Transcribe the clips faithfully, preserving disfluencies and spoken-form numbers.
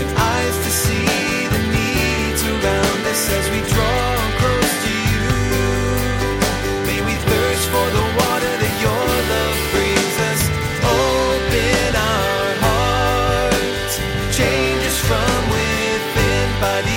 and eyes to see the needs around us as we draw close to you. May we thirst for the water that your love brings us. Open our hearts, change us from within by the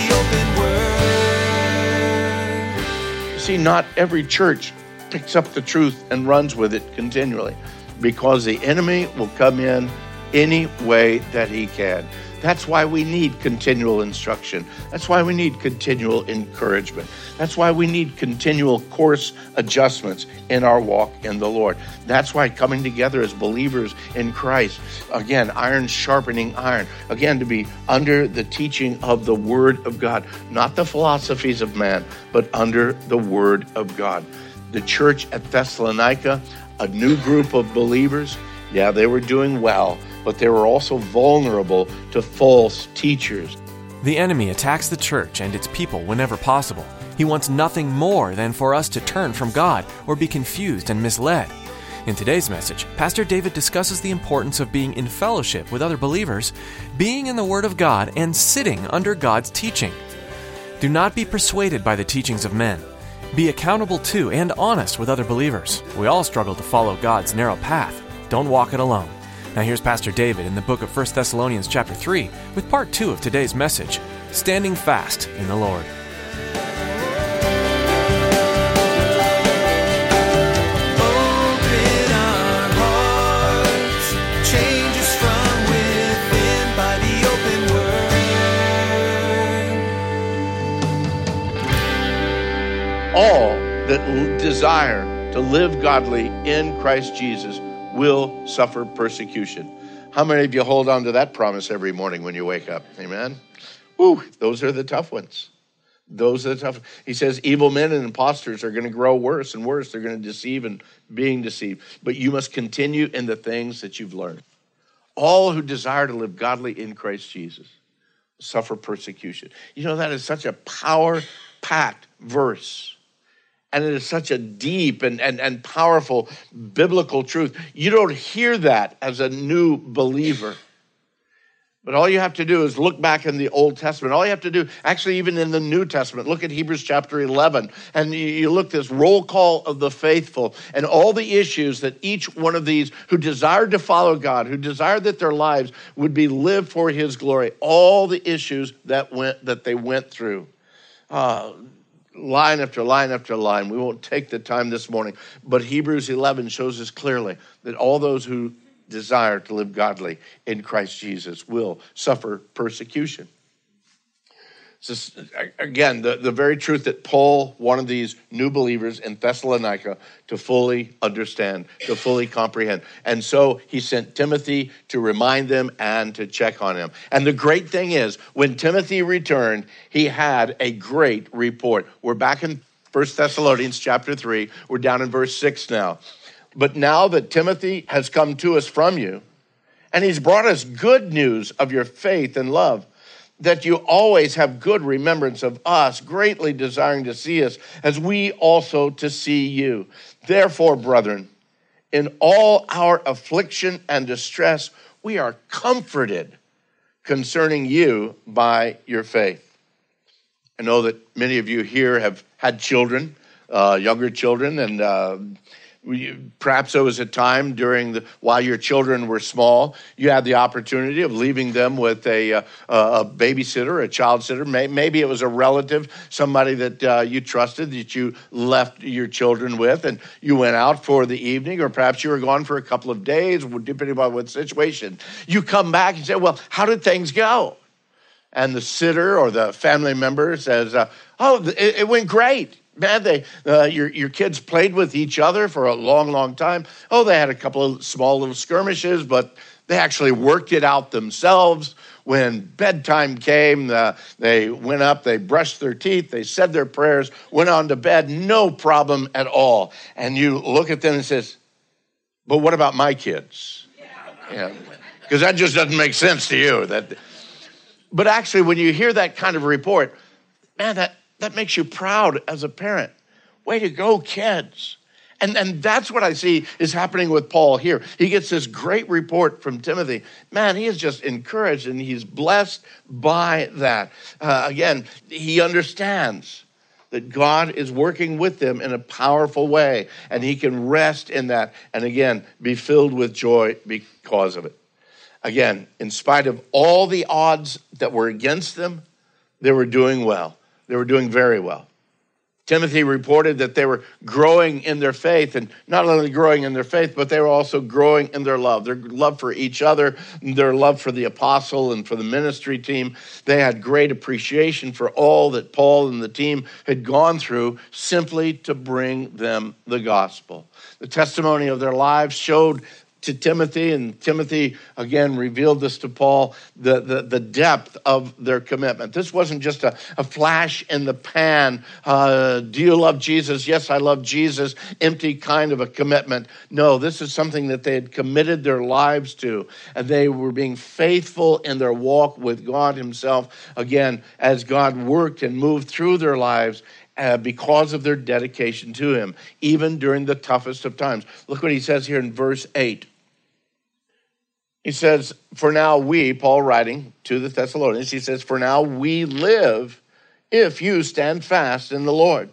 open word. You see, not every church picks up the truth and runs with it continually, because the enemy will come in any way that he can. That's why we need continual instruction. That's why we need continual encouragement. That's why we need continual course adjustments in our walk in the Lord. That's why coming together as believers in Christ, again, iron sharpening iron, again, to be under the teaching of the Word of God, not the philosophies of man, but under the Word of God. The church at Thessalonica, a new group of believers, yeah, they were doing well, but they were also vulnerable to false teachers. The enemy attacks the church and its people whenever possible. He wants nothing more than for us to turn from God or be confused and misled. In today's message, Pastor David discusses the importance of being in fellowship with other believers, being in the Word of God, and sitting under God's teaching. Do not be persuaded by the teachings of men. Be accountable to and honest with other believers. We all struggle to follow God's narrow path. Don't walk it alone. Now here's Pastor David in the book of First Thessalonians chapter three with part two of today's message, Standing Fast in the Lord. All that desire to live godly in Christ Jesus will suffer persecution. How many of you hold on to that promise every morning when you wake up? Amen? Woo, those are the tough ones. Those are the tough ones. He says evil men and imposters are going to grow worse and worse. They're going to deceive and being deceived. But you must continue in the things that you've learned. All who desire to live godly in Christ Jesus suffer persecution. You know, that is such a power-packed verse. And it is such a deep and, and, and powerful biblical truth. You don't hear that as a new believer. But all you have to do is look back in the Old Testament. All you have to do, actually even in the New Testament, look at Hebrews chapter eleven, and you, you look at this roll call of the faithful and all the issues that each one of these who desired to follow God, who desired that their lives would be lived for his glory, all the issues that went that they went through. Uh, Line after line after line. We won't take the time this morning, but Hebrews eleven shows us clearly that all those who desire to live godly in Christ Jesus will suffer persecution. This is, again, the, the very truth that Paul wanted these new believers in Thessalonica to fully understand, to fully comprehend. And so he sent Timothy to remind them and to check on him. And the great thing is, when Timothy returned, he had a great report. We're back in First Thessalonians chapter three. We're down in verse six now. But now that Timothy has come to us from you, and he's brought us good news of your faith and love, that you always have good remembrance of us, greatly desiring to see us, as we also to see you. Therefore, brethren, in all our affliction and distress, we are comforted concerning you by your faith. I know that many of you here have had children, uh, younger children, and uh, perhaps there was a time during the, while your children were small, you had the opportunity of leaving them with a, a, a babysitter, a child sitter. Maybe it was a relative, somebody that uh, you trusted that you left your children with, and you went out for the evening, or perhaps you were gone for a couple of days, depending on what situation. You come back and say, well, how did things go? And the sitter or the family member says, uh, oh, it, it went great. Man, they, uh, your your kids played with each other for a long, long time. Oh, they had a couple of small little skirmishes, but they actually worked it out themselves. When bedtime came, uh, they went up, they brushed their teeth, they said their prayers, went on to bed, no problem at all. And you look at them and says, but what about my kids? Yeah. Yeah, because that just doesn't make sense to you. That, but actually, when you hear that kind of report, man, that, that makes you proud as a parent. Way to go, kids. And, and that's what I see is happening with Paul here. He gets this great report from Timothy. Man, he is just encouraged and he's blessed by that. Uh, again, he understands that God is working with them in a powerful way, and he can rest in that and, again, be filled with joy because of it. Again, in spite of all the odds that were against them, they were doing well. They were doing very well. Timothy reported that they were growing in their faith, and not only growing in their faith, but they were also growing in their love, their love for each other, their love for the apostle and for the ministry team. They had great appreciation for all that Paul and the team had gone through simply to bring them the gospel. The testimony of their lives showed to Timothy, and Timothy, again, revealed this to Paul, the, the, the depth of their commitment. This wasn't just a, a flash in the pan, uh, do you love Jesus? Yes, I love Jesus, empty kind of a commitment. No, this is something that they had committed their lives to, and they were being faithful in their walk with God himself, again, as God worked and moved through their lives, Uh, because of their dedication to him, even during the toughest of times. Look what he says here in verse eight. He says, for now we, Paul writing to the Thessalonians, he says, for now we live if you stand fast in the Lord.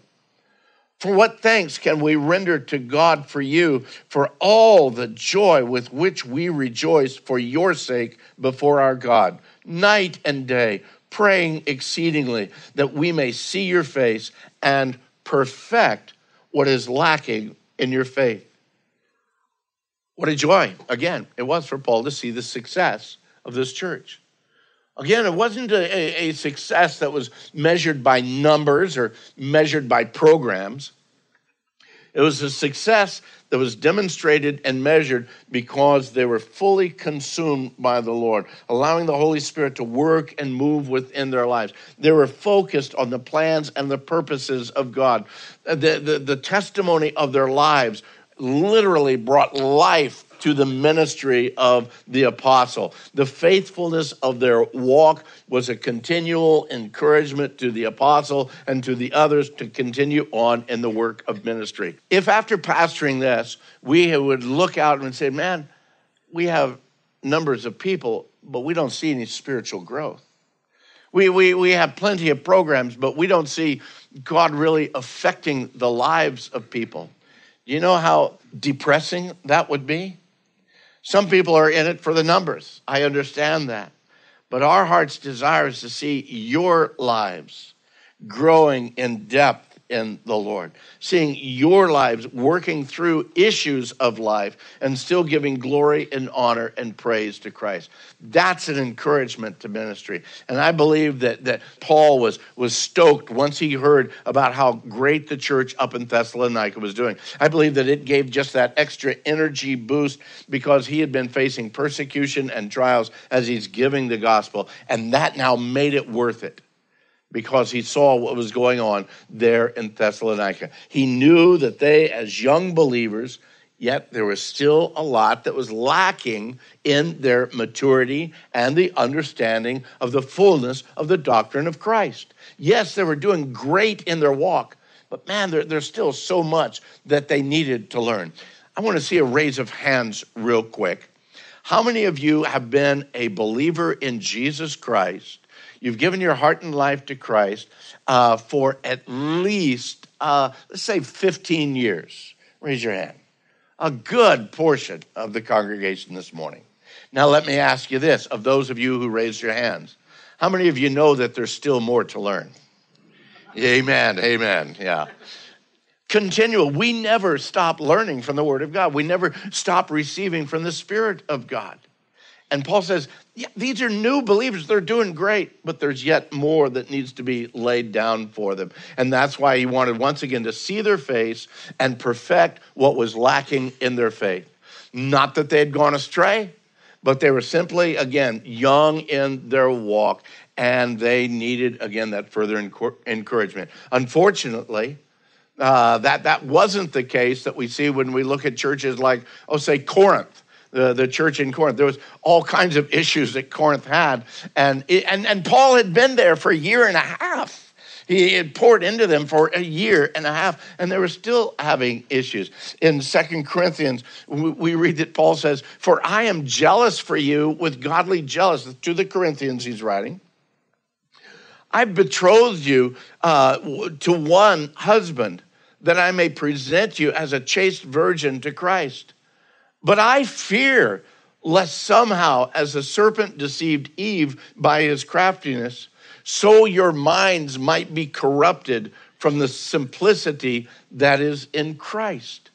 For what thanks can we render to God for you, for all the joy with which we rejoice for your sake before our God, night and day, praying exceedingly that we may see your face and perfect what is lacking in your faith. What a joy. Again, it was for Paul to see the success of this church. Again, it wasn't a, a, a success that was measured by numbers or measured by programs. It was a success that was demonstrated and measured because they were fully consumed by the Lord, allowing the Holy Spirit to work and move within their lives. They were focused on the plans and the purposes of God. The, the, the testimony of their lives literally brought life to the ministry of the apostle. The faithfulness of their walk was a continual encouragement to the apostle and to the others to continue on in the work of ministry. If after pastoring this, we would look out and say, man, we have numbers of people, but we don't see any spiritual growth. We, we, we have plenty of programs, but we don't see God really affecting the lives of people. You know how depressing that would be? Some people are in it for the numbers. I understand that. But our heart's desire is to see your lives growing in depth in the Lord, seeing your lives working through issues of life and still giving glory and honor and praise to Christ. That's an encouragement to ministry. And I believe that, that Paul was, was stoked once he heard about how great the church up in Thessalonica was doing. I believe that it gave just that extra energy boost because he had been facing persecution and trials as he's giving the gospel. And that now made it worth it, because he saw what was going on there in Thessalonica. He knew that they, as young believers, yet there was still a lot that was lacking in their maturity and the understanding of the fullness of the doctrine of Christ. Yes, they were doing great in their walk, but man, there, there's still so much that they needed to learn. I want to see a raise of hands real quick. How many of you have been a believer in Jesus Christ? You've given your heart and life to Christ uh, for at least, uh, let's say, fifteen years. Raise your hand. A good portion of the congregation this morning. Now, let me ask you this, of those of you who raised your hands, how many of you know that there's still more to learn? Amen, amen, yeah. Continual. We never stop learning from the Word of God. We never stop receiving from the Spirit of God. And Paul says, yeah, these are new believers. They're doing great, but there's yet more that needs to be laid down for them. And that's why he wanted, once again, to see their face and perfect what was lacking in their faith. Not that they had gone astray, but they were simply, again, young in their walk, and they needed, again, that further encouragement. Unfortunately, uh, that, that wasn't the case that we see when we look at churches like, oh, say, Corinth. the, the church in Corinth. There was all kinds of issues that Corinth had. And, and, and Paul had been there for a year and a half. He had poured into them for a year and a half, and they were still having issues. In Second Corinthians, we read that Paul says, "For I am jealous for you with godly jealousy." To the Corinthians he's writing. "I betrothed you uh, to one husband that I may present you as a chaste virgin to Christ. But I fear lest somehow, as the serpent deceived Eve by his craftiness, so your minds might be corrupted from the simplicity that is in Christ."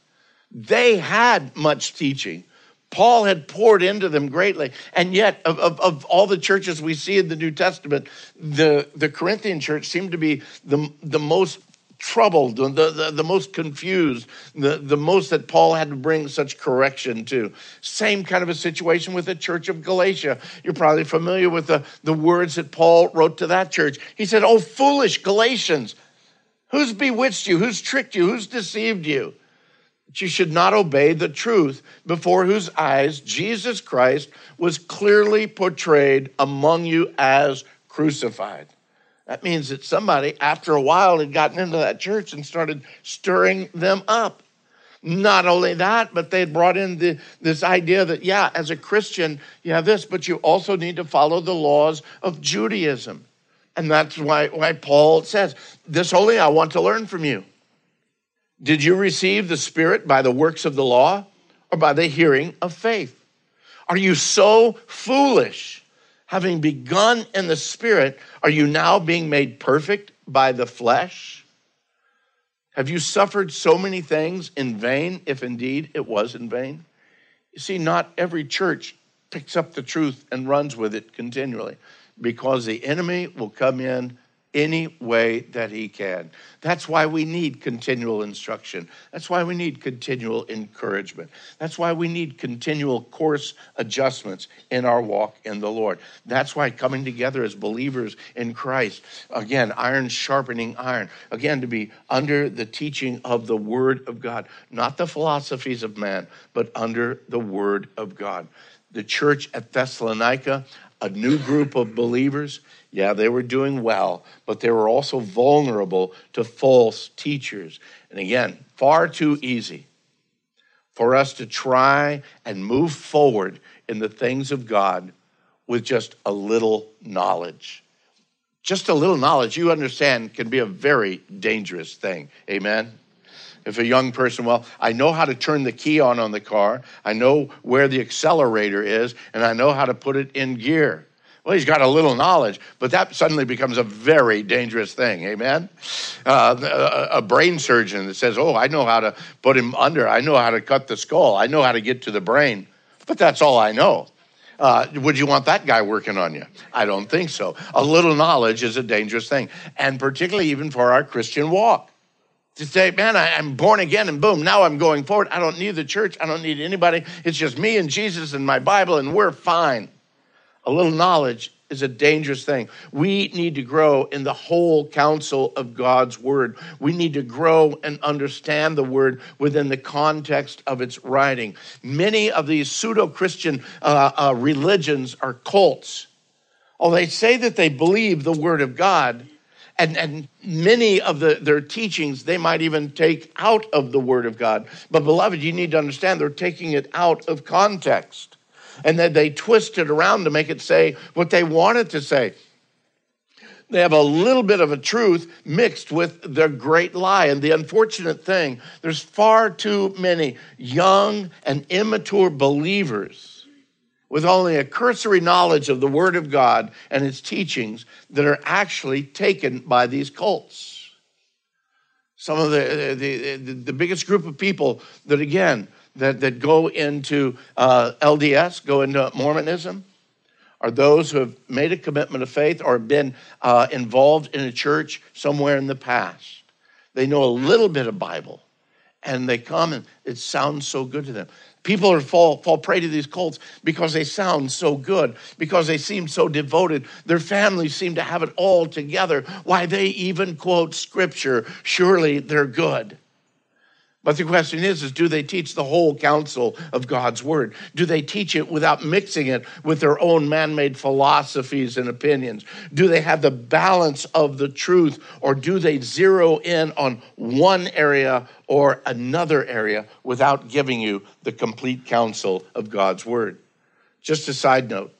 They had much teaching. Paul had poured into them greatly. And yet, of, of, of all the churches we see in the New Testament, the, the Corinthian church seemed to be the, the most troubled, the, the, the most confused, the, the most that Paul had to bring such correction to. Same kind of a situation with the church of Galatia. You're probably familiar with the, the words that Paul wrote to that church. He said, "Oh, foolish Galatians, who's bewitched you? Who's tricked you? Who's deceived you? That you should not obey the truth, before whose eyes Jesus Christ was clearly portrayed among you as crucified." That means that somebody, after a while, had gotten into that church and started stirring them up. Not only that, but they brought in the, this idea that, yeah, as a Christian, you have this, but you also need to follow the laws of Judaism. And that's why, why Paul says, "This only I want to learn from you. Did you receive the Spirit by the works of the law or by the hearing of faith? Are you so foolish? Having begun in the Spirit, are you now being made perfect by the flesh? Have you suffered so many things in vain, if indeed it was in vain?" You see, not every church picks up the truth and runs with it continually, because the enemy will come in any way that he can. That's why we need continual instruction. That's why we need continual encouragement. That's why we need continual course adjustments in our walk in the Lord. That's why coming together as believers in Christ, again, iron sharpening iron, again, to be under the teaching of the Word of God, not the philosophies of man, but under the Word of God. The church at Thessalonica, a new group of believers, yeah, they were doing well, but they were also vulnerable to false teachers. And again, far too easy for us to try and move forward in the things of God with just a little knowledge. Just a little knowledge, you understand, can be a very dangerous thing. Amen? If a young person, well, I know how to turn the key on on the car. I know where the accelerator is, and I know how to put it in gear. Well, he's got a little knowledge, but that suddenly becomes a very dangerous thing, amen? Uh, a, a brain surgeon that says, "Oh, I know how to put him under. I know how to cut the skull. I know how to get to the brain, but that's all I know." Uh, would you want that guy working on you? I don't think so. A little knowledge is a dangerous thing, and particularly even for our Christian walk. To say, man, I, I'm born again and boom, now I'm going forward. I don't need the church. I don't need anybody. It's just me and Jesus and my Bible and we're fine. A little knowledge is a dangerous thing. We need to grow in the whole counsel of God's word. We need to grow and understand the word within the context of its writing. Many of these pseudo-Christian uh, uh, religions are cults. Oh, they say that they believe the word of God, And, and many of the, their teachings, they might even take out of the Word of God. But beloved, you need to understand they're taking it out of context. And then they twist it around to make it say what they want it to say. They have a little bit of a truth mixed with their great lie. And the unfortunate thing, there's far too many young and immature believers with only a cursory knowledge of the Word of God and its teachings that are actually taken by these cults. Some of the the, the, the biggest group of people that, again, that, that go into uh, L D S, go into Mormonism, are those who have made a commitment of faith or been uh, involved in a church somewhere in the past. They know a little bit of Bible, and they come and it sounds so good to them. People are fall, fall prey to these cults because they sound so good, because they seem so devoted. Their families seem to have it all together. Why, they even quote scripture. Surely they're good. But the question is, is do they teach the whole counsel of God's word? Do they teach it without mixing it with their own man-made philosophies and opinions? Do they have the balance of the truth, or do they zero in on one area or another area without giving you the complete counsel of God's word? Just a side note,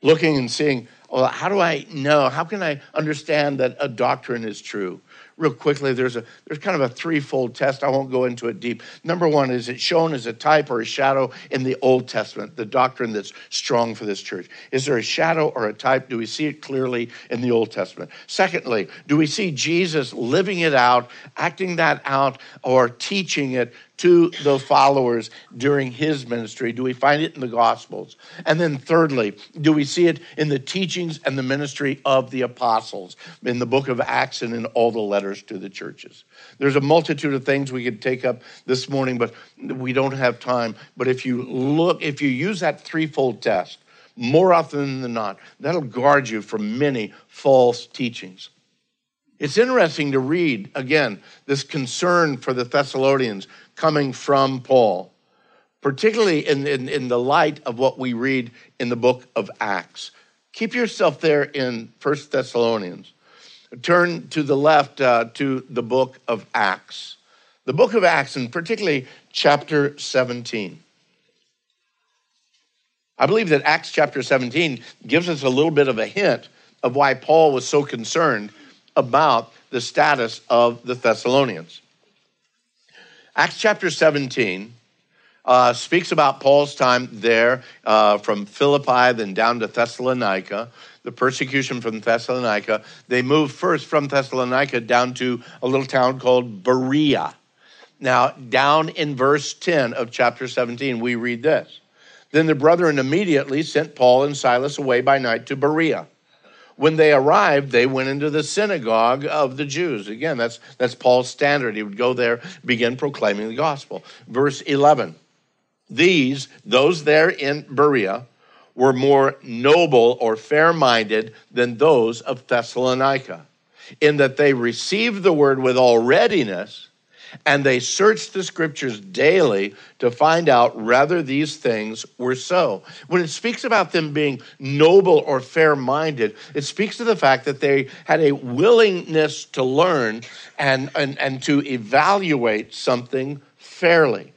looking and seeing, well, how do I know? How can I understand that a doctrine is true? Real quickly, there's a there's kind of a threefold test. I won't go into it deep. Number one, is it shown as a type or a shadow in the Old Testament, the doctrine that's strong for this church? Is there a shadow or a type? Do we see it clearly in the Old Testament? Secondly, do we see Jesus living it out, acting that out, or teaching it to the followers during his ministry? Do we find it in the Gospels? And then thirdly, do we see it in the teachings and the ministry of the apostles in the book of Acts and in all the letters to the churches? There's a multitude of things we could take up this morning, but we don't have time. But if you look, if you use that threefold test, more often than not, that'll guard you from many false teachings. It's interesting to read, again, this concern for the Thessalonians coming from Paul, particularly in, in, in the light of what we read in the book of Acts. Keep yourself there in First Thessalonians. Turn to the left uh, to the book of Acts. The book of Acts, and particularly chapter seventeen. I believe that Acts chapter seventeen gives us a little bit of a hint of why Paul was so concerned about the status of the Thessalonians. Acts chapter seventeen uh, speaks about Paul's time there uh, from Philippi, then down to Thessalonica, the persecution from Thessalonica. They moved first from Thessalonica down to a little town called Berea. Now, down in verse ten of chapter seventeen, we read this. Then the brethren immediately sent Paul and Silas away by night to Berea. When they arrived, they went into the synagogue of the Jews. Again, that's that's Paul's standard. He would go there, begin proclaiming the gospel. Verse eleven, these, those there in Berea, were more noble or fair-minded than those of Thessalonica, in that they received the word with all readiness, and they searched the scriptures daily to find out whether these things were so. When it speaks about them being noble or fair-minded, it speaks to the fact that they had a willingness to learn and, and, and to evaluate something fairly.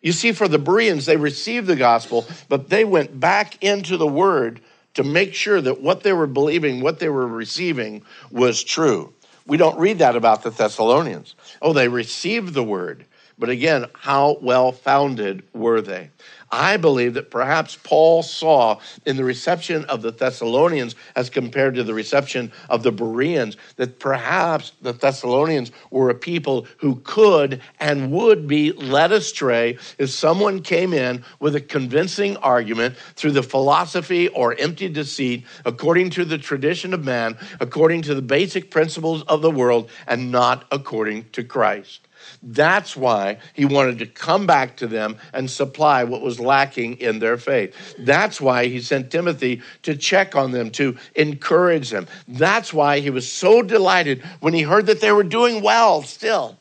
You see, for the Bereans, they received the gospel, but they went back into the word to make sure that what they were believing, what they were receiving was true. We don't read that about the Thessalonians. Oh, they received the word. But again, how well-founded were they? I believe that perhaps Paul saw in the reception of the Thessalonians as compared to the reception of the Bereans, that perhaps the Thessalonians were a people who could and would be led astray if someone came in with a convincing argument through the philosophy or empty deceit, according to the tradition of man, according to the basic principles of the world, and not according to Christ. That's why he wanted to come back to them and supply what was lacking in their faith. That's why he sent Timothy to check on them, to encourage them. That's why he was so delighted when he heard that they were doing well still.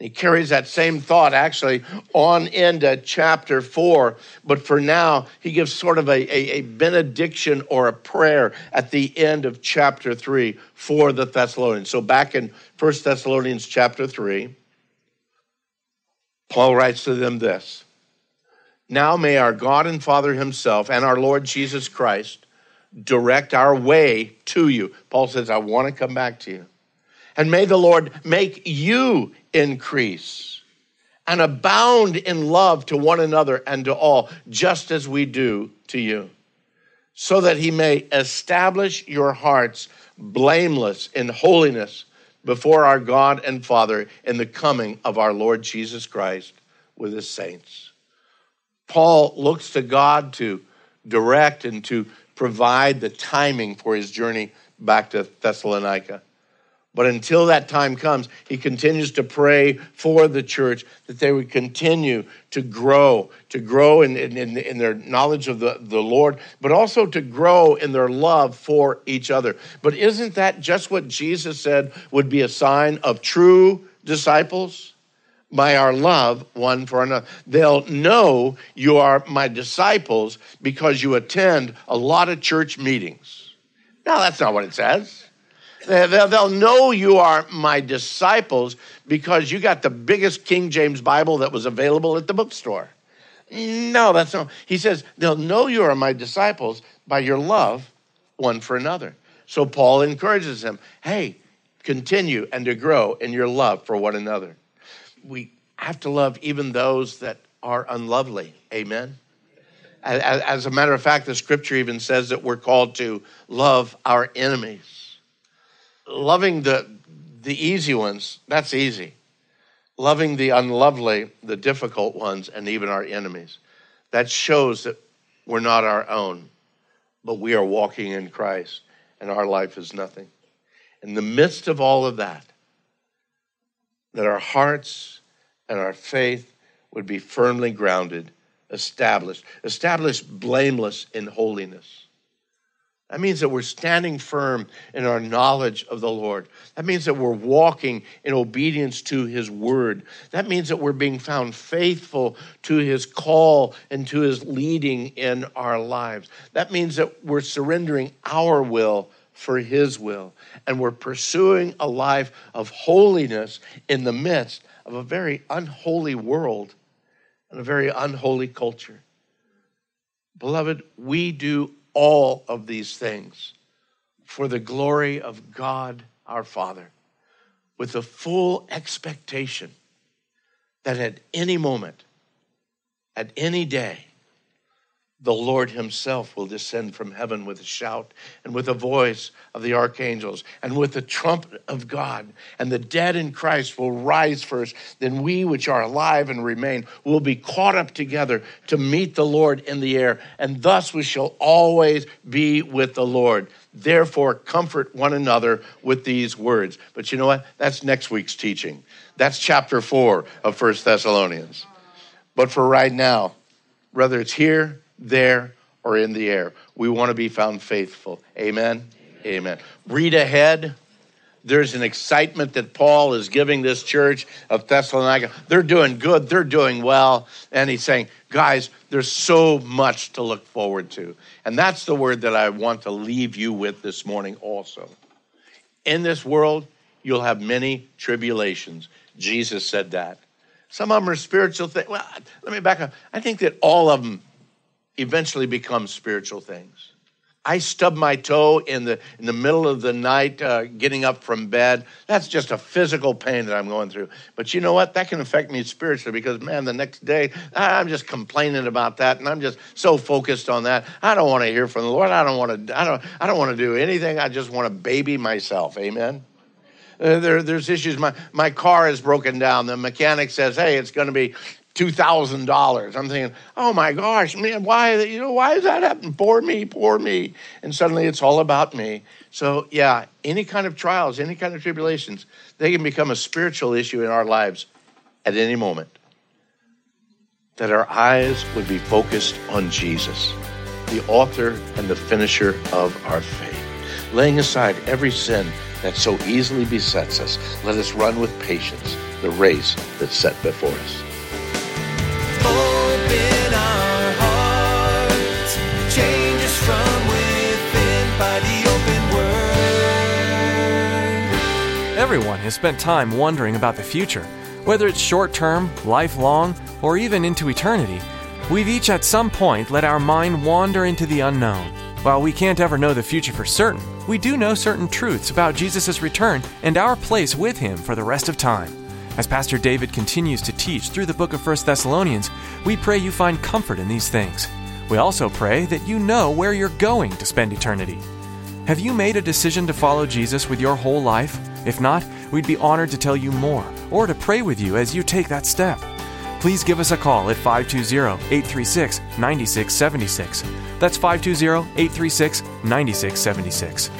He carries that same thought actually on into chapter four, but for now, he gives sort of a, a, a benediction or a prayer at the end of chapter three for the Thessalonians. So back in First Thessalonians chapter three, Paul writes to them this, now may our God and Father himself and our Lord Jesus Christ direct our way to you. Paul says, I want to come back to you. And may the Lord make you increase and abound in love to one another and to all, just as we do to you, so that he may establish your hearts blameless in holiness before our God and Father in the coming of our Lord Jesus Christ with his saints. Paul looks to God to direct and to provide the timing for his journey back to Thessalonica. But until that time comes, he continues to pray for the church that they would continue to grow, to grow in, in, in their knowledge of the, the Lord, but also to grow in their love for each other. But isn't that just what Jesus said would be a sign of true disciples? by our love one for another. They'll know you are my disciples because you attend a lot of church meetings. No, that's not what it says. They'll know you are my disciples because you got the biggest King James Bible that was available at the bookstore. No, that's not. He says, they'll know you are my disciples by your love one for another. So Paul encourages him, hey, continue and to grow in your love for one another. We have to love even those that are unlovely. Amen. As a matter of fact, the scripture even says that we're called to love our enemies. Loving the, the easy ones, that's easy. Loving the unlovely, the difficult ones, and even our enemies. That shows that we're not our own, but we are walking in Christ, and our life is nothing. In the midst of all of that, that our hearts and our faith would be firmly grounded, established, established blameless in holiness. That means that we're standing firm in our knowledge of the Lord. That means that we're walking in obedience to his word. That means that we're being found faithful to his call and to his leading in our lives. That means that we're surrendering our will for his will, and we're pursuing a life of holiness in the midst of a very unholy world and a very unholy culture. Beloved, we do all of these things for the glory of God our Father, with the full expectation that at any moment, at any day, the Lord himself will descend from heaven with a shout and with the voice of the archangels and with the trumpet of God, and the dead in Christ will rise first. Then we which are alive and remain will be caught up together to meet the Lord in the air, and thus we shall always be with the Lord. Therefore, comfort one another with these words. But you know what? That's next week's teaching. That's chapter four of First Thessalonians. But for right now, whether it's here, there, or in the air, we want to be found faithful. Amen? Amen? Amen. Read ahead. There's an excitement that Paul is giving this church of Thessalonica. They're doing good. They're doing well. And he's saying, guys, there's so much to look forward to. And that's the word that I want to leave you with this morning also. In this world, you'll have many tribulations. Jesus said that. Some of them are spiritual things. Well, let me back up. I think that all of them eventually become spiritual things. I stub my toe in the in the middle of the night, uh, getting up from bed. That's just a physical pain that I'm going through. But you know what? That can affect me spiritually because, man, the next day, I'm just complaining about that, and I'm just so focused on that. I don't want to hear from the Lord. I don't want to. I don't. I don't want to do anything. I just want to baby myself. Amen. Uh, there, there's issues. My my car is broken down. The mechanic says, "Hey, it's going to be two thousand dollars. I'm thinking, oh my gosh, man, why, you know, why is that happening? Poor me, poor me. And suddenly it's all about me. So yeah, any kind of trials, any kind of tribulations, they can become a spiritual issue in our lives at any moment. That our eyes would be focused on Jesus, the author and the finisher of our faith. Laying aside every sin that so easily besets us, let us run with patience the race that's set before us. Open our hearts, change us from within by the open word. Everyone has spent time wondering about the future, whether it's short-term, lifelong, or even into eternity. We've each at some point let our mind wander into the unknown. While we can't ever know the future for certain, we do know certain truths about Jesus' return and our place with him for the rest of time. As Pastor David continues to teach through the book of First Thessalonians, we pray you find comfort in these things. We also pray that you know where you're going to spend eternity. Have you made a decision to follow Jesus with your whole life? If not, we'd be honored to tell you more or to pray with you as you take that step. Please give us a call at five two zero, eight three six, nine six seven six. That's five two zero, eight three six, nine six seven six.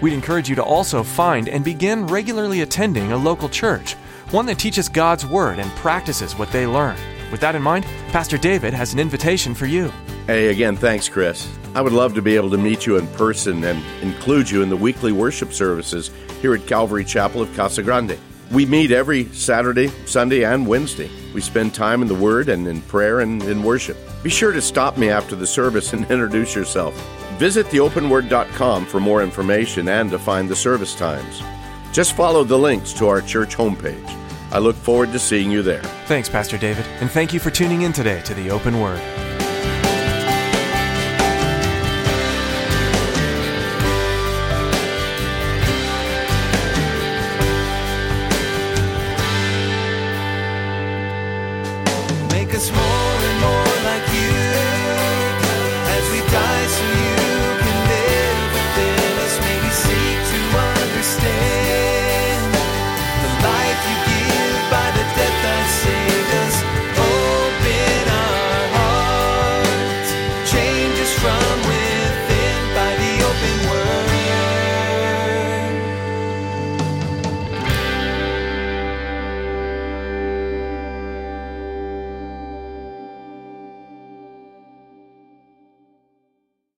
We'd encourage you to also find and begin regularly attending a local church, one that teaches God's Word and practices what they learn. With that in mind, Pastor David has an invitation for you. Hey, again, thanks, Chris. I would love to be able to meet you in person and include you in the weekly worship services here at Calvary Chapel of Casa Grande. We meet every Saturday, Sunday, and Wednesday. We spend time in the Word and in prayer and in worship. Be sure to stop me after the service and introduce yourself. Visit the open word dot com for more information and to find the service times. Just follow the links to our church homepage. I look forward to seeing you there. Thanks, Pastor David, and thank you for tuning in today to The Open Word.